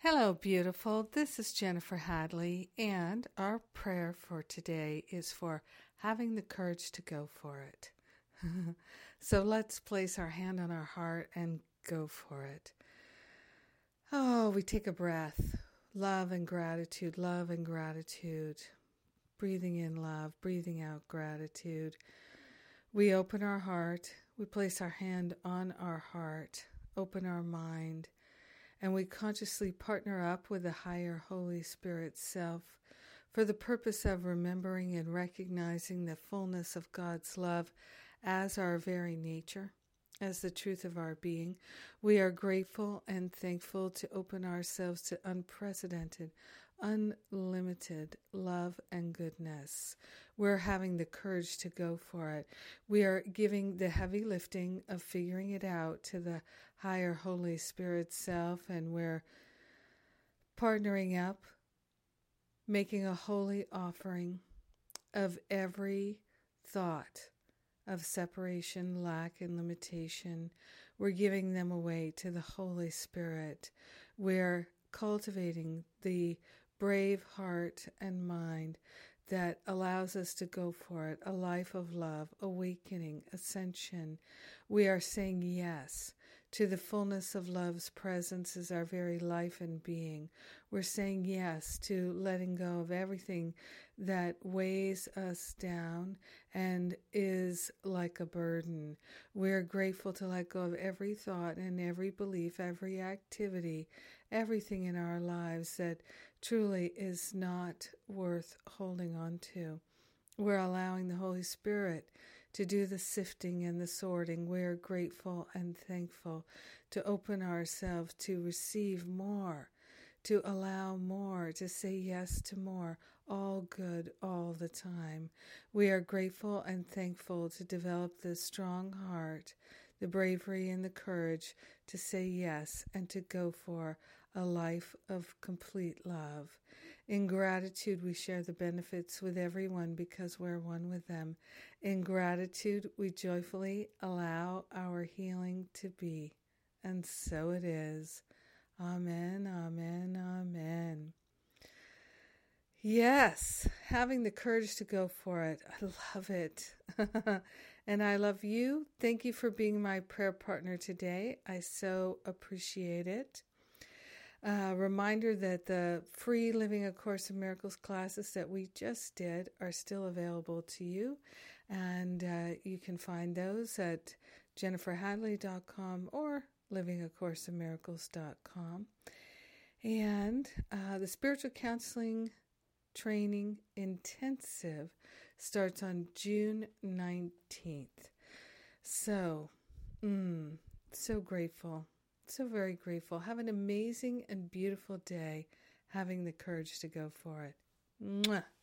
Hello, beautiful. This is Jennifer Hadley, and our prayer for today is for having the courage to go for it. So let's place our hand on our heart and go for it. Oh, we take a breath. Love and gratitude, love and gratitude. Breathing in love, breathing out gratitude. We open our heart. We place our hand on our heart. Open our mind. And we consciously partner up with the higher Holy Spirit self for the purpose of remembering and recognizing the fullness of God's love as our very nature, as the truth of our being. We are grateful and thankful to open ourselves to unprecedented, unlimited love and goodness. We're having the courage to go for it. We are giving the heavy lifting of figuring it out to the higher Holy Spirit self, and we're partnering up, making a holy offering of every thought of separation, lack, and limitation. We're giving them away to the Holy Spirit. We're cultivating the brave heart and mind that allows us to go for it, a life of love, awakening, ascension. We are saying yes to the fullness of love's presence as our very life and being. We're saying yes to letting go of everything that weighs us down and is like a burden. We're grateful to let go of every thought and every belief, every activity, everything in our lives that truly is not worth holding on to. We're allowing the Holy Spirit to do the sifting and the sorting. We're grateful and thankful to open ourselves to receive more, to allow more, to say yes to more, all good all the time. We are grateful and thankful to develop the strong heart, the bravery and the courage to say yes and to go for a life of complete love. In gratitude, we share the benefits with everyone because we're one with them. In gratitude, we joyfully allow our healing to be. And so it is. Amen, amen, amen. Yes, having the courage to go for it. I love it. And I love you. Thank you for being my prayer partner today. I so appreciate it. Reminder that the free Living A Course in Miracles classes that we just did are still available to you. And you can find those at JenniferHadley.com or livingacourseinmiracles.com. And the Spiritual Counseling Training Intensive starts on June 19th. So grateful. So very grateful. Have an amazing and beautiful day, having the courage to go for it. Mwah.